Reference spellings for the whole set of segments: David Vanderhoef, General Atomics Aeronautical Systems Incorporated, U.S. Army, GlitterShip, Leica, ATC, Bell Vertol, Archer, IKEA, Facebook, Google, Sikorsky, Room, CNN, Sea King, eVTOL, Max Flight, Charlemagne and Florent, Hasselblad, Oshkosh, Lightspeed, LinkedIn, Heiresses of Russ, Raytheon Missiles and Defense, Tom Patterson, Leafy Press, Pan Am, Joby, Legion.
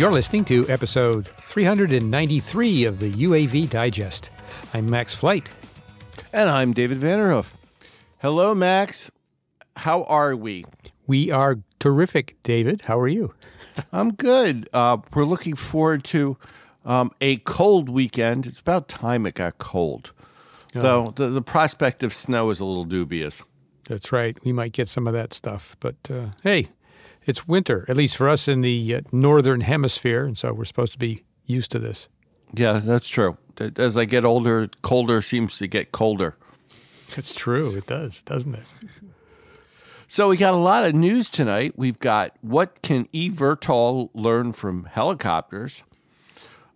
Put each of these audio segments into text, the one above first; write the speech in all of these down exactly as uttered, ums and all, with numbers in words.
You're listening to episode three hundred ninety-three of the U A V Digest. I'm Max Flight. And I'm David Vanderhoef. Hello, Max. How are we? We are terrific, David. How are you? I'm good. Uh, we're looking forward to um, a cold weekend. It's about time it got cold. Oh. Though the, the prospect of snow is a little dubious. That's right. We might get some of that stuff. But uh, hey, it's winter, at least for us in the uh, northern hemisphere, and so we're supposed to be used to this. Yeah, that's true. As I get older, colder seems to get colder. That's true. It does, doesn't it? So we got a lot of news tonight. We've got what can eVTOL learn from helicopters,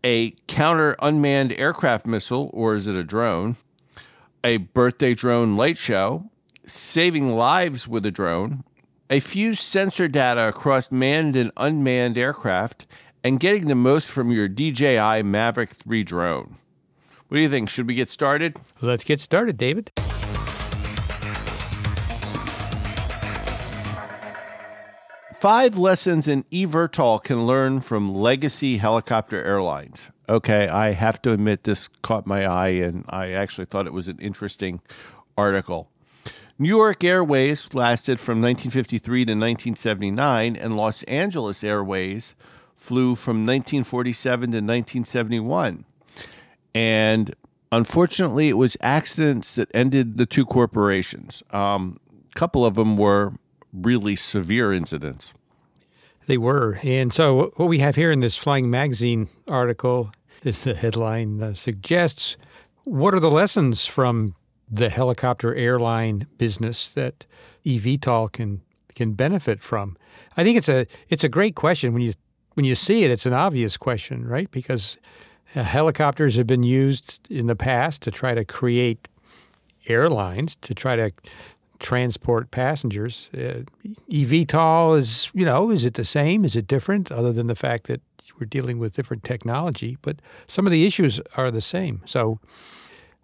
a counter unmanned aircraft missile, or is it a drone, a birthday drone light show, saving lives with a drone, a few sensor data across manned and unmanned aircraft, and getting the most from your D J I Mavic three drone. What do you think? Should we get started? Let's get started, David. Five lessons an eVTOL can learn from legacy helicopter airlines. Okay, I have to admit this caught my eye, and I actually thought it was an interesting article. New York Airways lasted from nineteen fifty-three to nineteen seventy-nine, and Los Angeles Airways flew from nineteen forty-seven to nineteen seventy-one. And unfortunately, it was accidents that ended the two corporations. Um, a couple of them were really severe incidents. They were. And so what we have here in this Flying Magazine article is the headline that suggests, what are the lessons from the helicopter airline business that eVTOL can can benefit from? I think it's a it's a great question. When you when you see it, it's an obvious question, right? Because Uh, helicopters have been used in the past to try to create airlines, to try to transport passengers. Uh, eVTOL is, you know, is it the same? Is it different? Other than the fact that we're dealing with different technology, but some of the issues are the same. So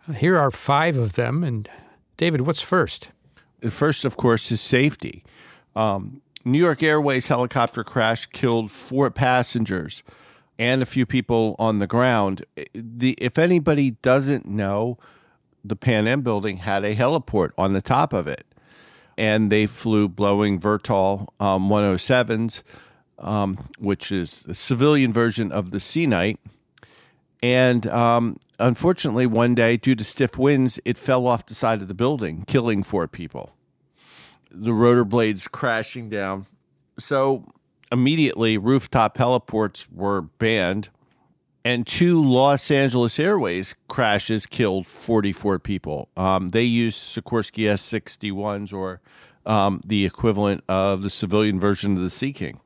uh, here are five of them. And David, what's first? First, of course, is safety. Um, New York Airways helicopter crash killed four passengers and a few people on the ground. The, if anybody doesn't know, the Pan Am building had a heliport on the top of it. And they flew Bell Vertol um, one oh sevens, um, which is a civilian version of the C-Night. And um, unfortunately, one day, due to stiff winds, it fell off the side of the building, killing four people. The rotor blades crashing down. So immediately, rooftop heliports were banned, and two Los Angeles Airways crashes killed forty-four people. Um, they used Sikorsky S sixty-ones, or um, the equivalent of the civilian version of the Sea King.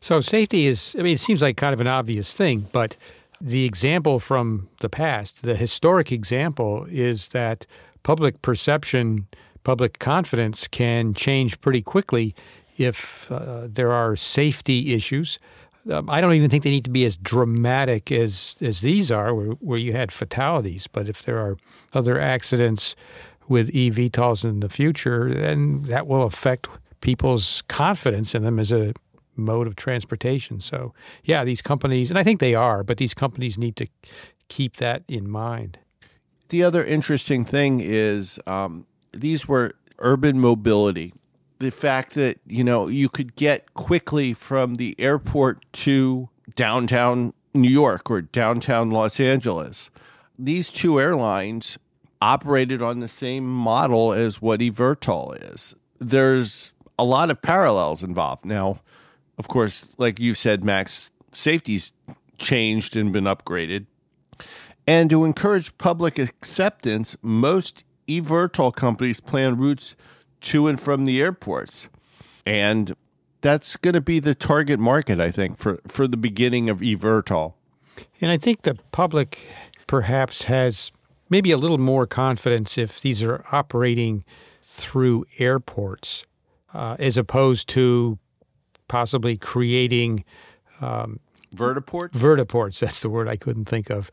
So safety is, I mean, it seems like kind of an obvious thing, but the example from the past, the historic example, is that public perception, public confidence can change pretty quickly if uh, there are safety issues. Um, I don't even think they need to be as dramatic as, as these are, where, where you had fatalities. But if there are other accidents with eVTOLs in the future, then that will affect people's confidence in them as a mode of transportation. So, yeah, these companies, and I think they are, but these companies need to keep that in mind. The other interesting thing is um, these were urban mobility. The fact that, you know, you could get quickly from the airport to downtown New York or downtown Los Angeles. These two airlines operated on the same model as what eVTOL is. There's a lot of parallels involved. Now, of course, like you said, Max, safety's changed and been upgraded. And to encourage public acceptance, most eVTOL companies plan routes to and from the airports. And that's going to be the target market, I think, for, for the beginning of eVTOL. And I think the public perhaps has maybe a little more confidence if these are operating through airports, uh, as opposed to possibly creating Um, vertiports? Vertiports, that's the word I couldn't think of.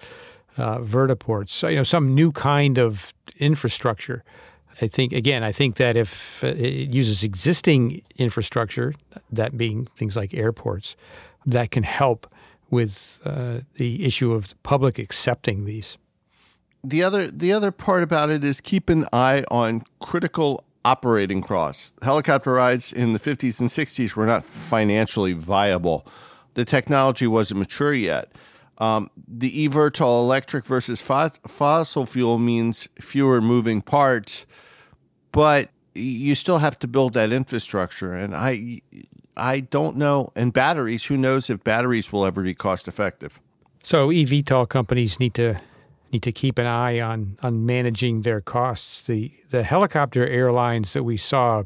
Uh, vertiports, so, you know, some new kind of infrastructure. I think, again, I think that if it uses existing infrastructure, that being things like airports, that can help with uh, the issue of the public accepting these. The other the other part about it is keep an eye on critical operating costs. Helicopter rides in the fifties and sixties were not financially viable. The technology wasn't mature yet. Um, the eVTOL electric versus fo- fossil fuel means fewer moving parts, but you still have to build that infrastructure. And I, I don't know. And batteries, who knows if batteries will ever be cost effective? So eVTOL companies need to need to keep an eye on on managing their costs. The the helicopter airlines that we saw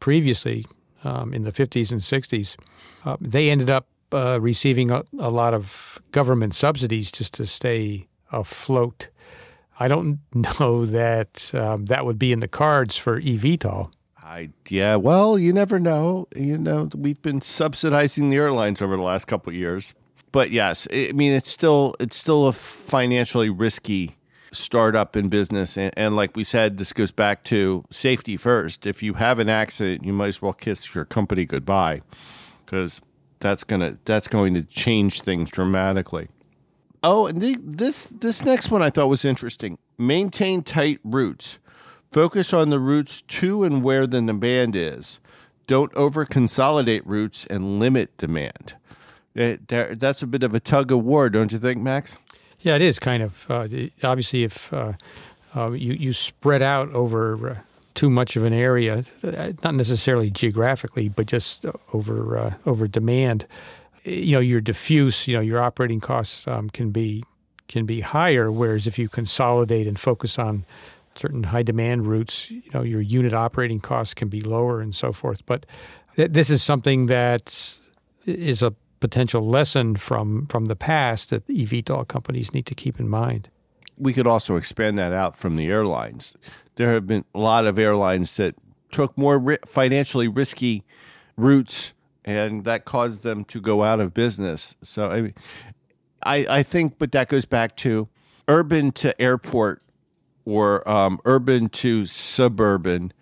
previously um, in the fifties and sixties, uh, they ended up Uh, receiving a, a lot of government subsidies just to stay afloat. I don't know that um, that would be in the cards for eVTOL. I, yeah, well, you never know. You know, we've been subsidizing the airlines over the last couple of years. But yes, I mean, it's still it's still a financially risky startup in business. And, and like we said, this goes back to safety first. If you have an accident, you might as well kiss your company goodbye, because That's gonna that's going to change things dramatically. Oh, and the, this this next one I thought was interesting. Maintain tight routes. Focus on the routes to and where the demand is. Don't over consolidate routes and limit demand. It, that, that's a bit of a tug of war, don't you think, Max? Yeah, it is kind of. Uh, obviously, if uh, uh, you you spread out over Uh, too much of an area, not necessarily geographically, but just over uh, over demand. You know, your diffuse, you know, your operating costs um, can be can be higher. Whereas if you consolidate and focus on certain high demand routes, you know, your unit operating costs can be lower and so forth. But th- this is something that is a potential lesson from from the past that the eVTOL companies need to keep in mind. We could also expand that out from the airlines. There have been a lot of airlines that took more ri- financially risky routes, and that caused them to go out of business. So I mean, I, I think, but that goes back to urban to airport or um, urban to suburban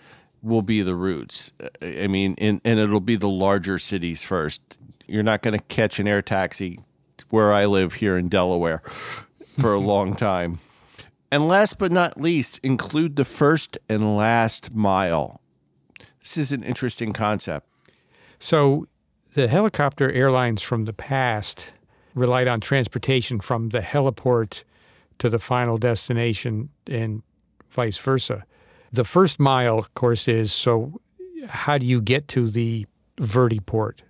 will be the routes. I mean, and, and it'll be the larger cities first. You're not going to catch an air taxi where I live here in Delaware for a long time. And last but not least, include the first and last mile. This is an interesting concept. So the helicopter airlines from the past relied on transportation from the heliport to the final destination and vice versa. The first mile, of course, is so how do you get to the vertiport?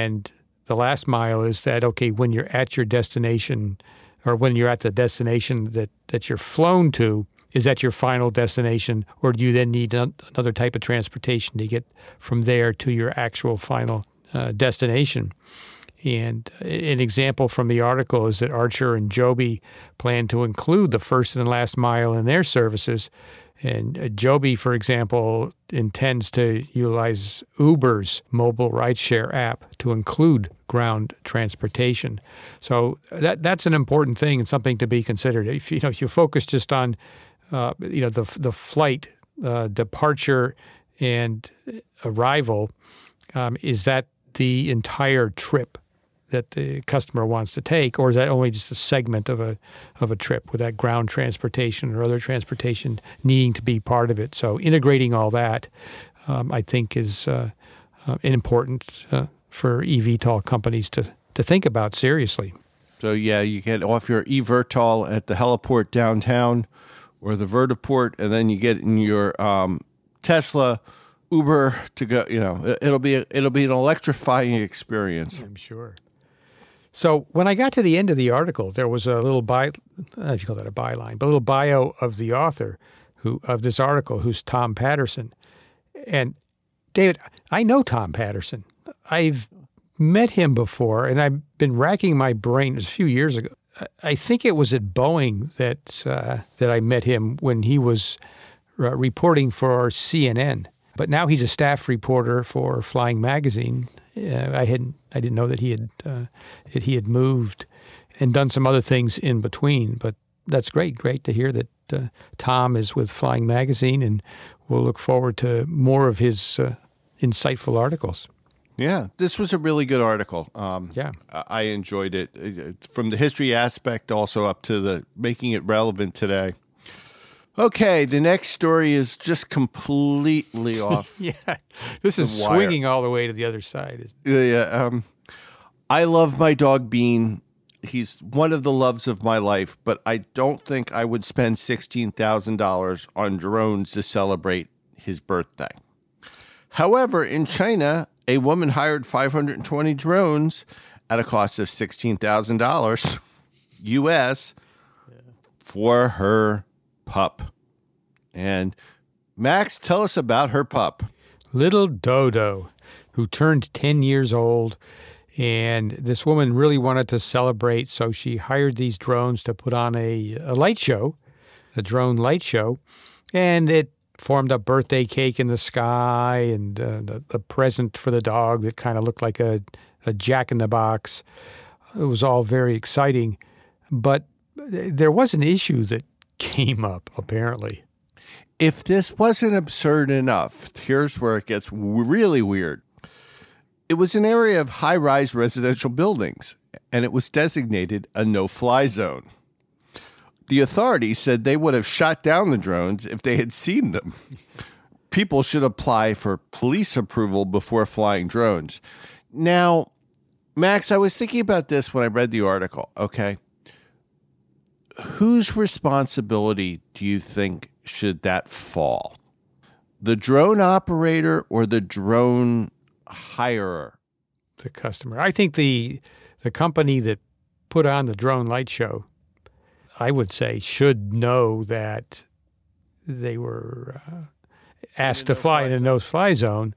And the last mile is that, okay, when you're at your destination, or when you're at the destination that, that you're flown to, is that your final destination, or do you then need another type of transportation to get from there to your actual final uh, destination? And an example from the article is that Archer and Joby plan to include the first and last mile in their services. And Joby, for example, intends to utilize Uber's mobile rideshare app to include ground transportation. So that that's an important thing and something to be considered. If you know if you focus just on uh, you know the the flight uh, departure and arrival, um, is that the entire trip that the customer wants to take, or is that only just a segment of a of a trip with that ground transportation or other transportation needing to be part of it? So integrating all that, um, I think, is uh, uh, important uh, for eVTOL companies to, to think about seriously. So, yeah, you get off your eVTOL at the heliport downtown or the vertiport, and then you get in your um, Tesla Uber to go. You know, it'll be a, it'll be an electrifying experience, I'm sure. So when I got to the end of the article, there was a little bio, I don't know if you call that a byline, but a little bio of the author who of this article, who's Tom Patterson. And David, I know Tom Patterson. I've met him before, and I've been racking my brain. It was a few years ago. I think it was at Boeing that uh, that I met him when he was uh, reporting for C N N. But now he's a staff reporter for Flying Magazine. Uh, I hadn't, I didn't know that he had, uh, that he had moved and done some other things in between. But that's great, great to hear that uh, Tom is with Flying Magazine, and we'll look forward to more of his uh, insightful articles. Yeah, this was a really good article. Um, yeah, I enjoyed it from the history aspect, also up to the making it relevant today. Okay, the next story is just completely off. yeah, this is wire. Swinging all the way to the other side. Isn't it? Yeah, um, I love my dog Bean. He's one of the loves of my life, but I don't think I would spend sixteen thousand dollars on drones to celebrate his birthday. However, in China, a woman hired five hundred twenty drones at a cost of sixteen thousand dollars U S yeah. for her pup. And Max, tell us about her pup. Little Dodo, who turned ten years old. And this woman really wanted to celebrate, so she hired these drones to put on a, a light show, a drone light show. And it formed a birthday cake in the sky and uh, the, the present for the dog that kind of looked like a, a jack-in-the-box. It was all very exciting. But there was an issue that came up, apparently. If this wasn't absurd enough, here's where it gets really weird. It was an area of high-rise residential buildings, and it was designated a no-fly zone. The authorities said they would have shot down the drones if they had seen them. People should apply for police approval before flying drones. Now, Max, I was thinking about this when I read the article, okay? Whose responsibility do you think should that fall? The drone operator or the drone hirer? The customer. I think the the company that put on the drone light show, I would say, should know that they were uh, asked to fly in a no-fly zone.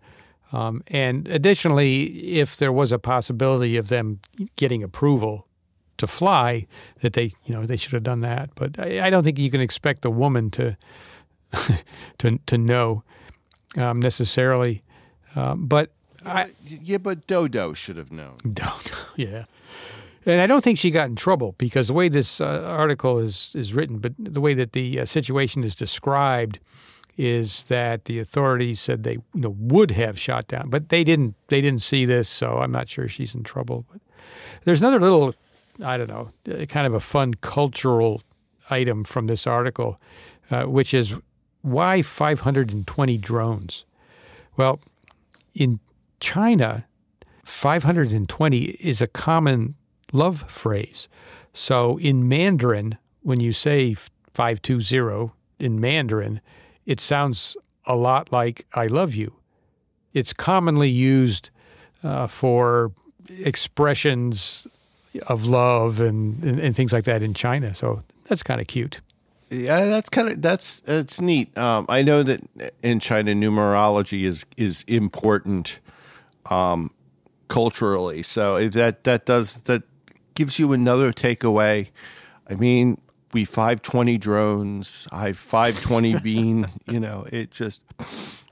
Um, and additionally, if there was a possibility of them getting approval to fly, that they, you know, they should have done that. But I, I don't think you can expect the woman to to to know um, necessarily. Um, but I, yeah, but Dodo should have known. Dodo, yeah. And I don't think she got in trouble because the way this uh, article is, is written, but the way that the uh, situation is described is that the authorities said they, you know, would have shot down, but they didn't. They didn't see this, so I'm not sure she's in trouble. But there's another little, I don't know, kind of a fun cultural item from this article, uh, which is why five hundred twenty drones? Well, in China, five hundred twenty is a common love phrase. So in Mandarin, when you say five two zero in Mandarin, it sounds a lot like I love you. It's commonly used uh, for expressions of love and, and, and things like that in China. So that's kind of cute. Yeah, that's kind of that's it's neat. Um, I know that in China, numerology is is important um, culturally. So that that does that gives you another takeaway. I mean, we five twenty drones. I five twenty Bean. You know, it just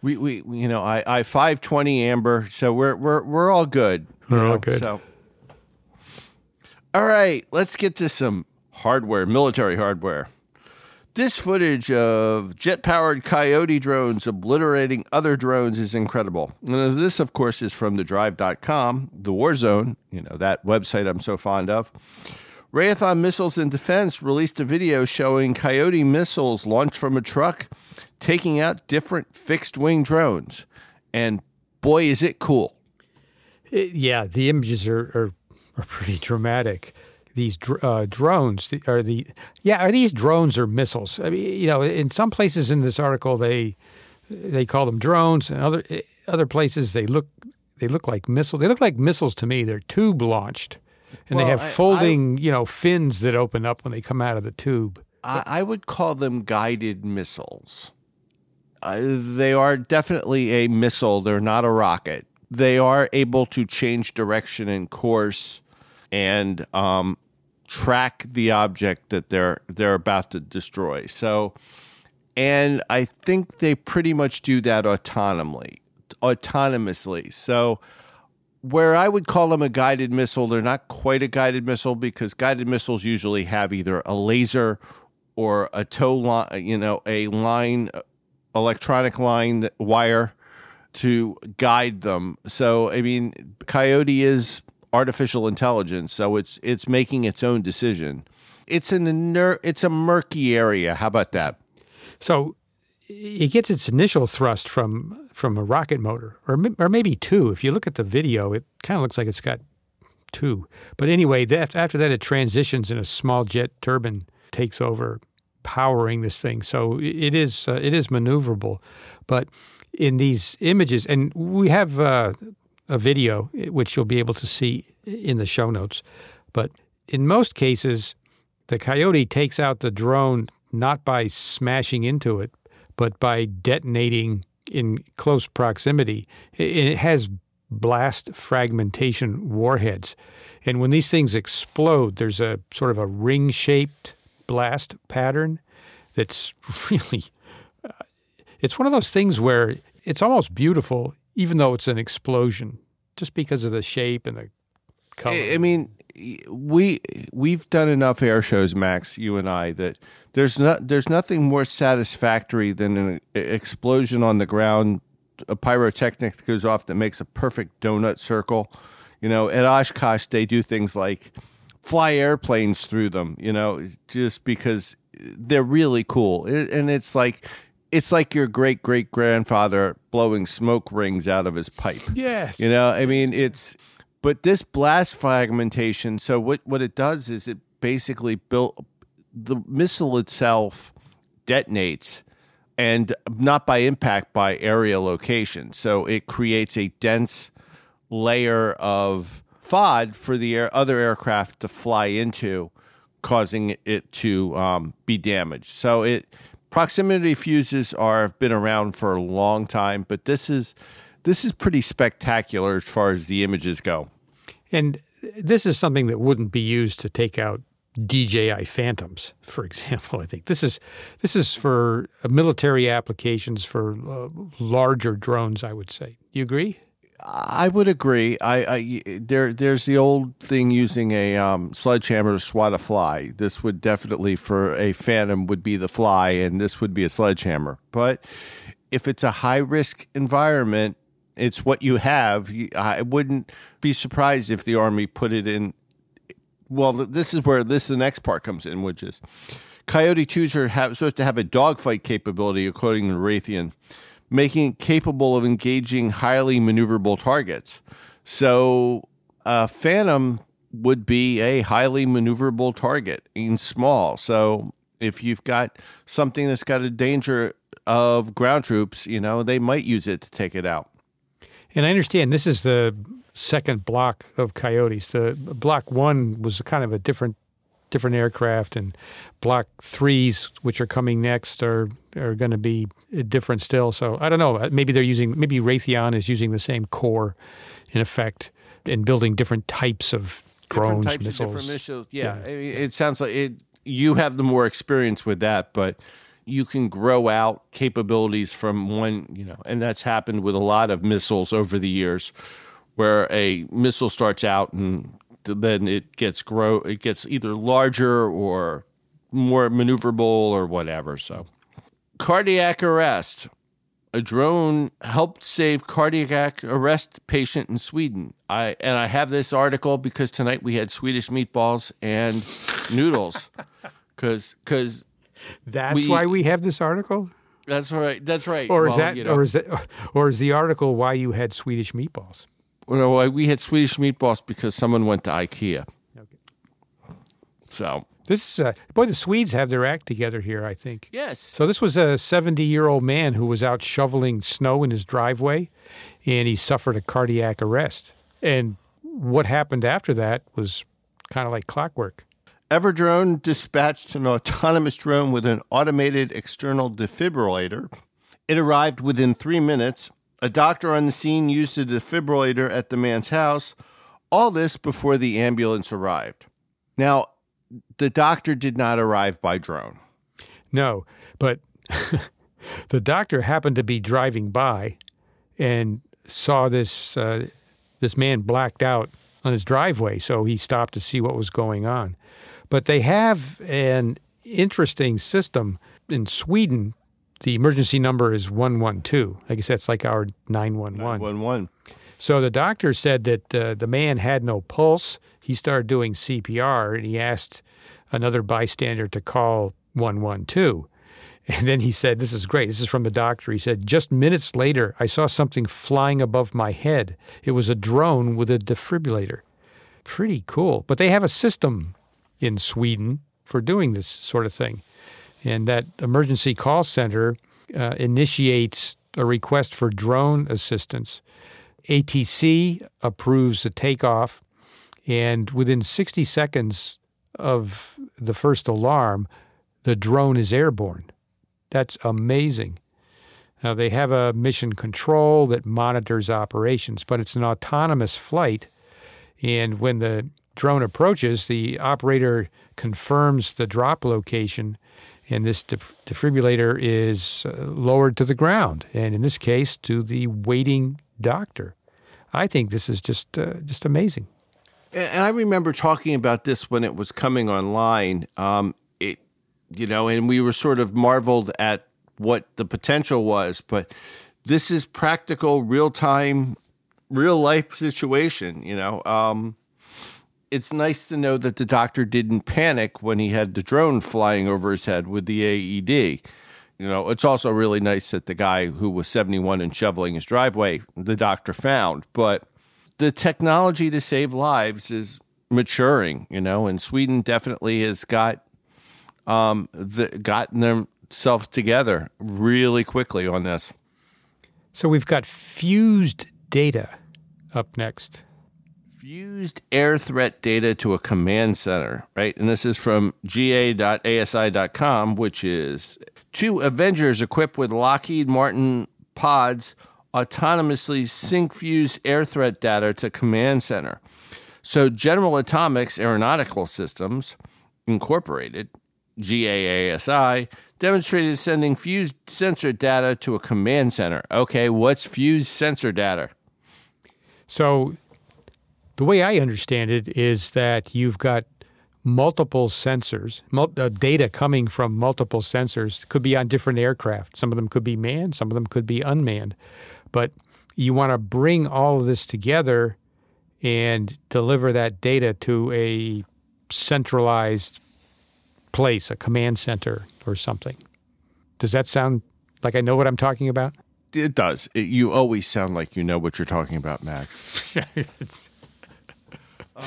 we we you know I I five twenty Amber. So we're we're we're all good. We're know? all good. So all right, let's get to some hardware, military hardware. This footage of jet-powered Coyote drones obliterating other drones is incredible. And this, of course, is from the drive dot com, the war zone, you know, that website I'm so fond of. Raytheon Missiles and Defense released a video showing Coyote missiles launched from a truck taking out different fixed-wing drones. And boy, is it cool. It, yeah, the images are, are, are pretty dramatic. These uh, drones are the yeah are these drones or missiles? I mean, you know, in some places in this article they they call them drones, and other other places they look they look like missiles. They look like missiles to me. They're tube launched, and well, they have folding I, I, you know fins that open up when they come out of the tube. I, I would call them guided missiles. Uh, they are definitely a missile. They're not a rocket. They are able to change direction and course and um, track the object that they're they're about to destroy. So, and I think they pretty much do that autonomously. Autonomously. So, where I would call them a guided missile, they're not quite a guided missile because guided missiles usually have either a laser or a tow line, you know, a line, electronic line wire to guide them. So, I mean, Coyote is artificial intelligence, so it's it's making its own decision. It's an inert, it's a murky area. How about that? So it gets its initial thrust from from a rocket motor, or or maybe two. If you look at the video, it kind of looks like it's got two. But anyway, that, after that, it transitions and a small jet turbine takes over powering this thing. So it is uh, it is maneuverable. But in these images, and we have uh, a video, which you'll be able to see in the show notes. But in most cases, the Coyote takes out the drone not by smashing into it, but by detonating in close proximity. It has blast fragmentation warheads. And when these things explode, there's a sort of a ring-shaped blast pattern that's really... Uh, it's one of those things where it's almost beautiful, even though it's an explosion, just because of the shape and the color. I mean... We we've done enough air shows, Max, you and I, that there's not there's nothing more satisfactory than an explosion on the ground, a pyrotechnic that goes off that makes a perfect donut circle. You know, at Oshkosh they do things like fly airplanes through them. You know, just because they're really cool, and it's like it's like your great great grandfather blowing smoke rings out of his pipe. Yes, you know, I mean it's. But this blast fragmentation, so what, what it does is it basically built the missile itself detonates, and not by impact, by area location. So it creates a dense layer of F O D for the air, other aircraft to fly into, causing it to um, be damaged. So it proximity fuses are have been around for a long time, but this is... This is pretty spectacular as far as the images go. And this is something that wouldn't be used to take out D J I Phantoms, for example, I think. This is this is for military applications for uh, larger drones, I would say. You agree? I would agree. I, I there there's the old thing using a um, sledgehammer to swat a fly. This would definitely, for a Phantom, would be the fly, and this would be a sledgehammer. But if it's a high-risk environment, it's what you have. I wouldn't be surprised if the Army put it in. Well, this is where this the next part comes in, which is Coyote twos are have, supposed to have a dogfight capability, according to Raytheon, making it capable of engaging highly maneuverable targets. So a Phantom would be a highly maneuverable target in small. So if you've got something that's got a danger of ground troops, you know, they might use it to take it out. And I understand this is the second block of Coyotes. The block one was kind of a different different aircraft, and block threes, which are coming next, are are going to be different still. So I don't know. Maybe they're using. Maybe Raytheon is using the same core, in effect, and building different types of drones, different types missiles. Of different missiles. Yeah, yeah. I mean, it sounds like it. You have the more experience with that, but you can grow out capabilities from one, you know, and that's happened with a lot of missiles over the years, where a missile starts out and then it gets grow, it gets either larger or more maneuverable or whatever. So, cardiac arrest. A drone helped save cardiac arrest patient in Sweden. I and I have this article because tonight we had Swedish meatballs and noodles, because because. That's we, why we have this article? That's right. That's right. Or is well, that, you know. or is that, or is the article why you had Swedish meatballs? Well, we had Swedish meatballs because someone went to IKEA. Okay. So this is a, boy, the Swedes have their act together here, I think. Yes. So this was a seventy-year-old man who was out shoveling snow in his driveway, and he suffered a cardiac arrest. And what happened after that was kind of like clockwork. Everdrone dispatched an autonomous drone with an automated external defibrillator. It arrived within three minutes. A doctor on the scene used the defibrillator at the man's house. All this before the ambulance arrived. Now, the doctor did not arrive by drone. No, but the doctor happened to be driving by and saw this uh, this man blacked out on his driveway, so he stopped to see what was going on. But they have an interesting system in Sweden the emergency number is one one two. I guess that's like our nine one one. nine one one. So the doctor said that uh, the man had no pulse. He started doing C P R, and he asked another bystander to call one one two. And then he said, this is great. This is from the doctor. He said, just minutes later, I saw something flying above my head. It was a drone with a defibrillator. Pretty cool. But they have a system in Sweden for doing this sort of thing. And that emergency call center uh, initiates a request for drone assistance. A T C approves the takeoff, and within sixty seconds of the first alarm, the drone is airborne. That's amazing. Now, they have a mission control that monitors operations, but it's an autonomous flight, and when the drone approaches, the operator confirms the drop location, and this def- defibrillator is uh, lowered to the ground, and in this case, to the waiting doctor. I think this is just uh, just amazing. And I remember talking about this when it was coming online, um, it, you know, and we were sort of marveled at what the potential was, but this is practical, real-time, real-life situation, you know. Um, it's nice to know that the doctor didn't panic when he had the drone flying over his head with the A E D. You know, it's also really nice that the guy who was seventy-one and shoveling his driveway, the doctor found. But the technology to save lives is maturing, you know, and Sweden definitely has got um, the, gotten themselves together really quickly on this. So we've got fused data up next. Fused air threat data to a command center, right? And this is from G A dot A S I dot com, which is... Two Avengers equipped with Lockheed Martin pods autonomously sync fuse air threat data to command center. So General Atomics Aeronautical Systems Incorporated, G A A S I, demonstrated sending fused sensor data to a command center. Okay, what's fused sensor data? So the way I understand it is that you've got multiple sensors, mul- uh, data coming from multiple sensors, could be on different aircraft. Some of them could be manned, some of them could be unmanned. But you want to bring all of this together and deliver that data to a centralized place, a command center or something. Does that sound like I know what I'm talking about? It does. It, you always sound like you know what you're talking about, Max. It's... Um...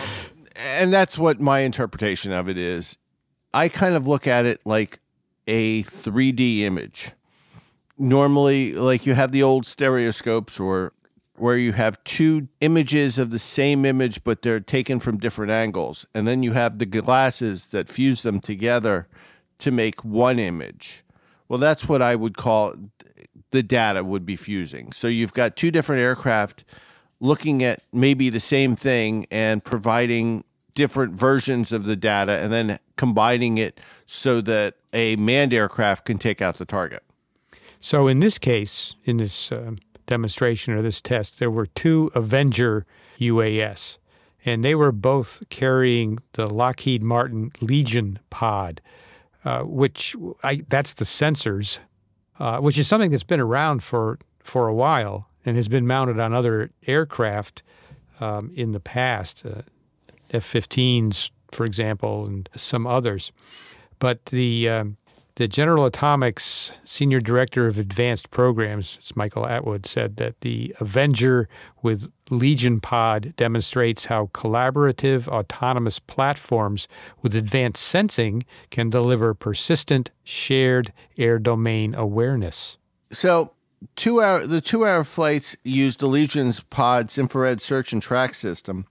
And that's what my interpretation of it is. I kind of look at it like a three D image. Normally, like you have the old stereoscopes or where you have two images of the same image, but they're taken from different angles. And then you have the glasses that fuse them together to make one image. Well, that's what I would call the data would be fusing. So you've got two different aircraft looking at maybe the same thing and providing different versions of the data and then combining it so that a manned aircraft can take out the target. So in this case, in this uh, demonstration or this test, there were two Avenger U A S, and they were both carrying the Lockheed Martin Legion pod, uh, which I, that's the sensors, uh, which is something that's been around for, for a while and has been mounted on other aircraft um, in the past, uh, F fifteens, for example, and some others. But the um, the General Atomics Senior Director of Advanced Programs, it's Michael Atwood, said that the Avenger with Legion pod demonstrates how collaborative autonomous platforms with advanced sensing can deliver persistent shared air domain awareness. So... Two hour, the two-hour flights used the Legion's pod's infrared search and track system,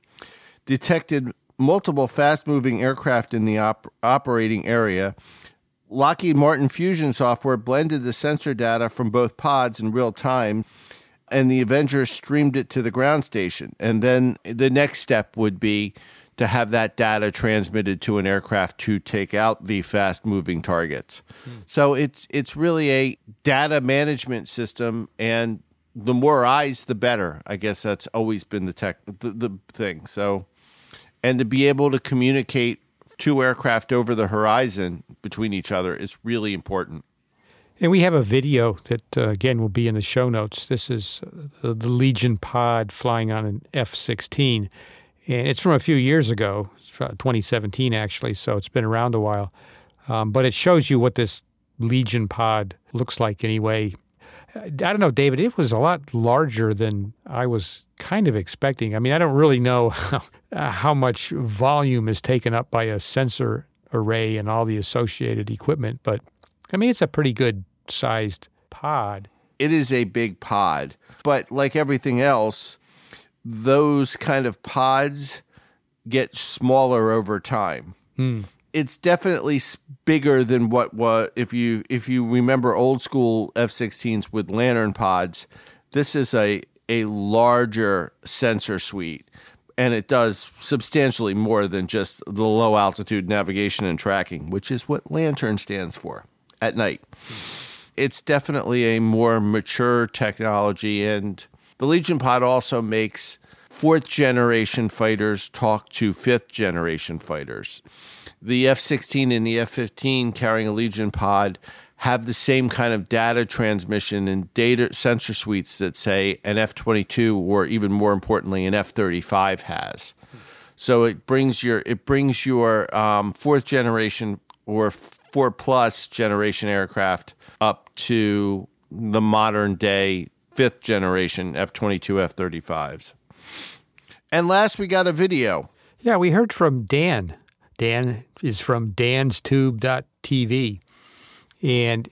detected multiple fast-moving aircraft in the op- operating area. Lockheed Martin Fusion software blended the sensor data from both pods in real time, and the Avenger streamed it to the ground station. And then the next step would be to have that data transmitted to an aircraft to take out the fast-moving targets. Mm. So it's it's really a data management system, and the more eyes, the better. I guess that's always been the tech, the, the thing. So, and to be able to communicate two aircraft over the horizon between each other is really important. And we have a video that, uh, again, will be in the show notes. This is uh, the Legion pod flying on an F sixteen. And it's from a few years ago, twenty seventeen, actually, so it's been around a while. Um, but it shows you what this Legion pod looks like anyway. I don't know, David, it was a lot larger than I was kind of expecting. I mean, I don't really know how, how much volume is taken up by a sensor array and all the associated equipment, but I mean, it's a pretty good sized pod. It is a big pod, but like everything else, those kind of pods get smaller over time. Mm. It's definitely bigger than what was, if you if you remember old school F sixteens with lantern pods, this is a a larger sensor suite, and it does substantially more than just the low altitude navigation and tracking, which is what lantern stands for at night. It's definitely a more mature technology, and the Legion pod also makes fourth generation fighters talk to fifth generation fighters. The F sixteen and the F fifteen carrying a Legion pod have the same kind of data transmission and data sensor suites that, say, an F twenty-two or even more importantly, an F thirty-five has. So it brings your it brings your um, fourth generation or four plus generation aircraft up to the modern day fifth generation F twenty-two, F thirty-fives. And last, we got a video. Yeah, we heard from Dan. Dan is from danstube dot t v, and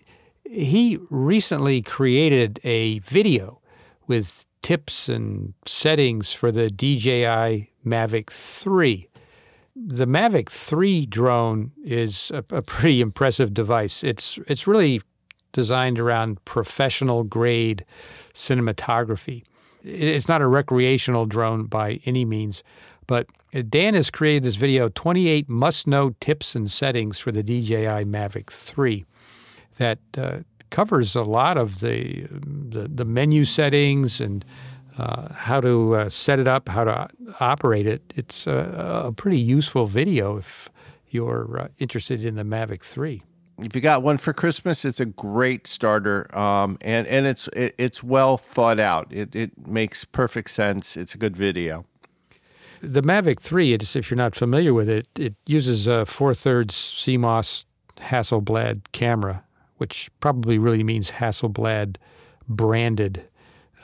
he recently created a video with tips and settings for the D J I Mavic three. The Mavic three drone is a, a pretty impressive device. It's it's really designed around professional-grade cinematography. It's not a recreational drone by any means, but Dan has created this video, twenty-eight must-know tips and settings for the D J I Mavic three, that uh, covers a lot of the the, the menu settings and uh, how to uh, set it up, how to operate it. It's a, a pretty useful video if you're uh, interested in the Mavic three. If you got one for Christmas, it's a great starter, um, and and it's it, it's well thought out. It it makes perfect sense. It's a good video. The Mavic three, it's, if you're not familiar with it, it uses a four-thirds C MOS Hasselblad camera, which probably really means Hasselblad branded.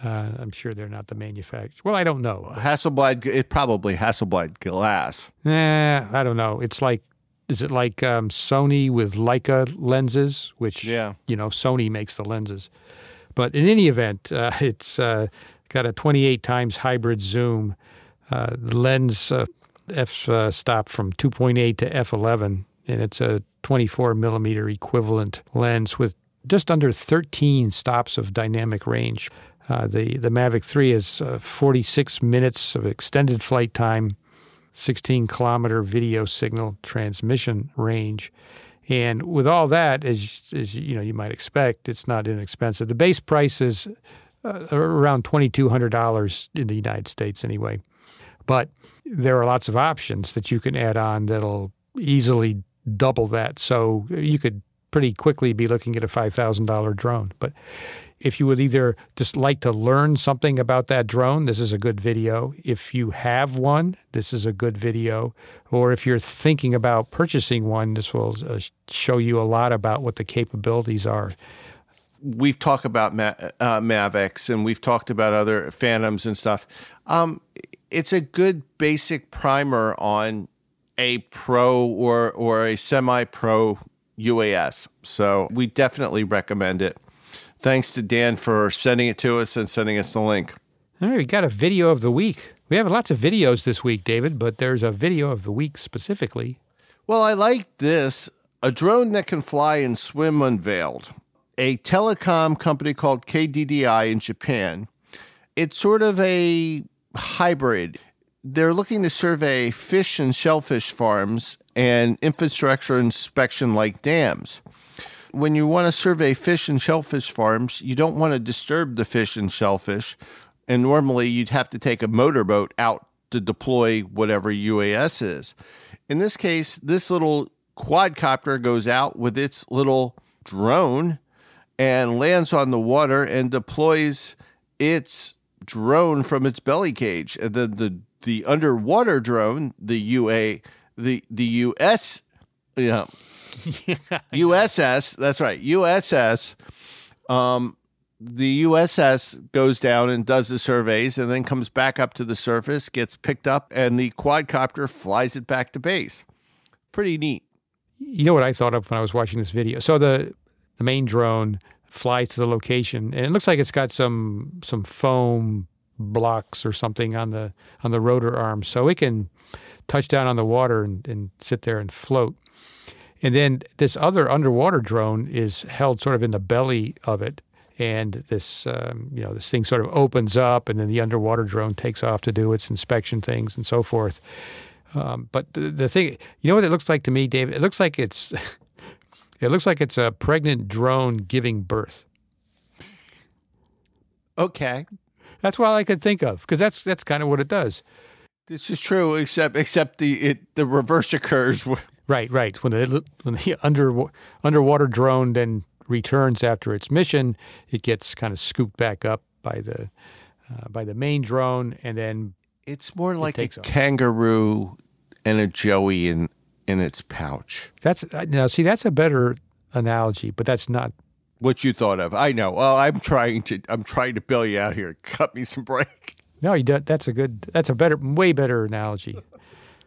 Uh, I'm sure they're not the manufacturer. Well, I don't know. Hasselblad, it probably Hasselblad glass. Eh, I don't know. It's like, is it like um, Sony with Leica lenses, which, yeah. you know, Sony makes the lenses. But in any event, uh, it's uh, got a twenty-eight times hybrid zoom. Uh, the lens uh, f uh, stop from two point eight to f eleven, and it's a twenty-four millimeter equivalent lens with just under thirteen stops of dynamic range. Uh, the, the Mavic three has uh, forty-six minutes of extended flight time, sixteen kilometer video signal transmission range. And with all that, as, as you know, you might expect, it's not inexpensive. The base price is uh, around twenty-two hundred dollars in the United States anyway. But there are lots of options that you can add on that'll easily double that. So you could pretty quickly be looking at a five thousand dollars drone. But if you would either just like to learn something about that drone, this is a good video. If you have one, this is a good video. Or if you're thinking about purchasing one, this will show you a lot about what the capabilities are. We've talked about Ma- uh, Mavics, and we've talked about other Phantoms and stuff. Um It's a good basic primer on a pro or or a semi-pro U A S. So we definitely recommend it. Thanks to Dan for sending it to us and sending us the link. All right, we got a video of the week. We have lots of videos this week, David, but there's a video of the week specifically. Well, I like this. A drone that can fly and swim unveiled. A telecom company called K D D I in Japan. It's sort of a hybrid. They're looking to survey fish and shellfish farms and infrastructure inspection like dams. When you want to survey fish and shellfish farms, you don't want to disturb the fish and shellfish. And normally you'd have to take a motorboat out to deploy whatever U A S is. In this case, this little quadcopter goes out with its little drone and lands on the water and deploys its drone from its belly cage. And then the, the underwater drone, the U A, the the U S, you know, yeah, U S S, that's right, U S S, um, the U S S goes down and does the surveys and then comes back up to the surface, gets picked up, and the quadcopter flies it back to base. Pretty neat. You know what I thought of when I was watching this video? So the the main drone flies to the location, and it looks like it's got some some foam blocks or something on the on the rotor arm, so it can touch down on the water and, and sit there and float. And then this other underwater drone is held sort of in the belly of it, and this um, you know this thing sort of opens up, and then the underwater drone takes off to do its inspection things and so forth. Um, but the, the thing, you know what it looks like to me, David? It looks like it's, it looks like it's a pregnant drone giving birth. Okay, that's all I could think of, because that's that's kind of what it does. This is true, except except the it, the reverse occurs. Right, right. When the when the under underwater drone then returns after its mission, it gets kind of scooped back up by the uh, by the main drone, and then it's more like it a off. Kangaroo and a joey in, in its pouch. That's now see that's a better analogy, but that's not what you thought of. I know. Well, I'm trying to I'm trying to bail you out here. Cut me some break. No, you do, that's a good. That's a better, way better analogy.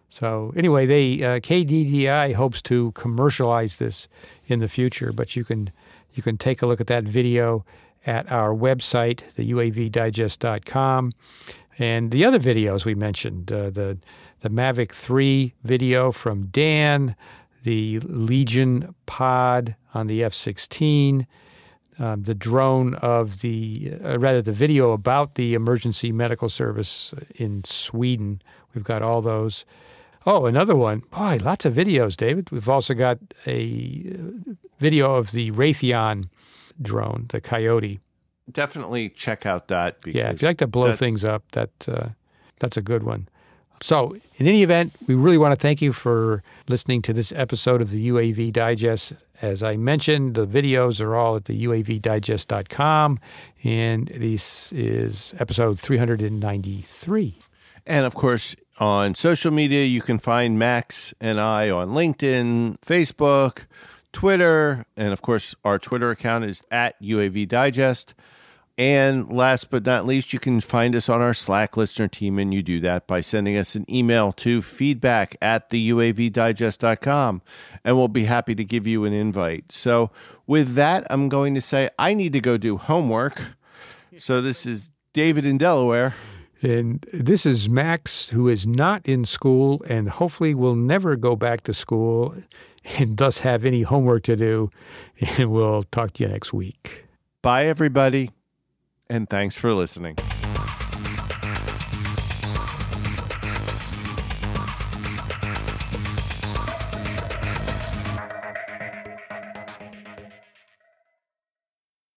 So anyway, they uh, K D D I hopes to commercialize this in the future, but you can you can take a look at that video at our website, the U A V digest dot com. And the other videos we mentioned, uh, the the Mavic three video from Dan, the Legion pod on the F sixteen, um, the drone of the, uh, rather the video about the emergency medical service in Sweden. We've got all those. Oh, another one. Boy, lots of videos, David. We've also got a video of the Raytheon drone, the Coyote. Definitely check out that. Because yeah, if you like to blow things up, that uh, that's a good one. So in any event, we really want to thank you for listening to this episode of the U A V Digest. As I mentioned, the videos are all at the U A V digest dot com, and this is episode three hundred ninety-three. And, of course, on social media, you can find Max and I on LinkedIn, Facebook, Twitter, and, of course, our Twitter account is at U A V Digest. And last but not least, you can find us on our Slack listener team, and you do that by sending us an email to feedback at the U A V digest dot com, and we'll be happy to give you an invite. So with that, I'm going to say I need to go do homework. So this is David in Delaware. And this is Max, who is not in school and hopefully will never go back to school and thus have any homework to do. And we'll talk to you next week. Bye, everybody. And thanks for listening.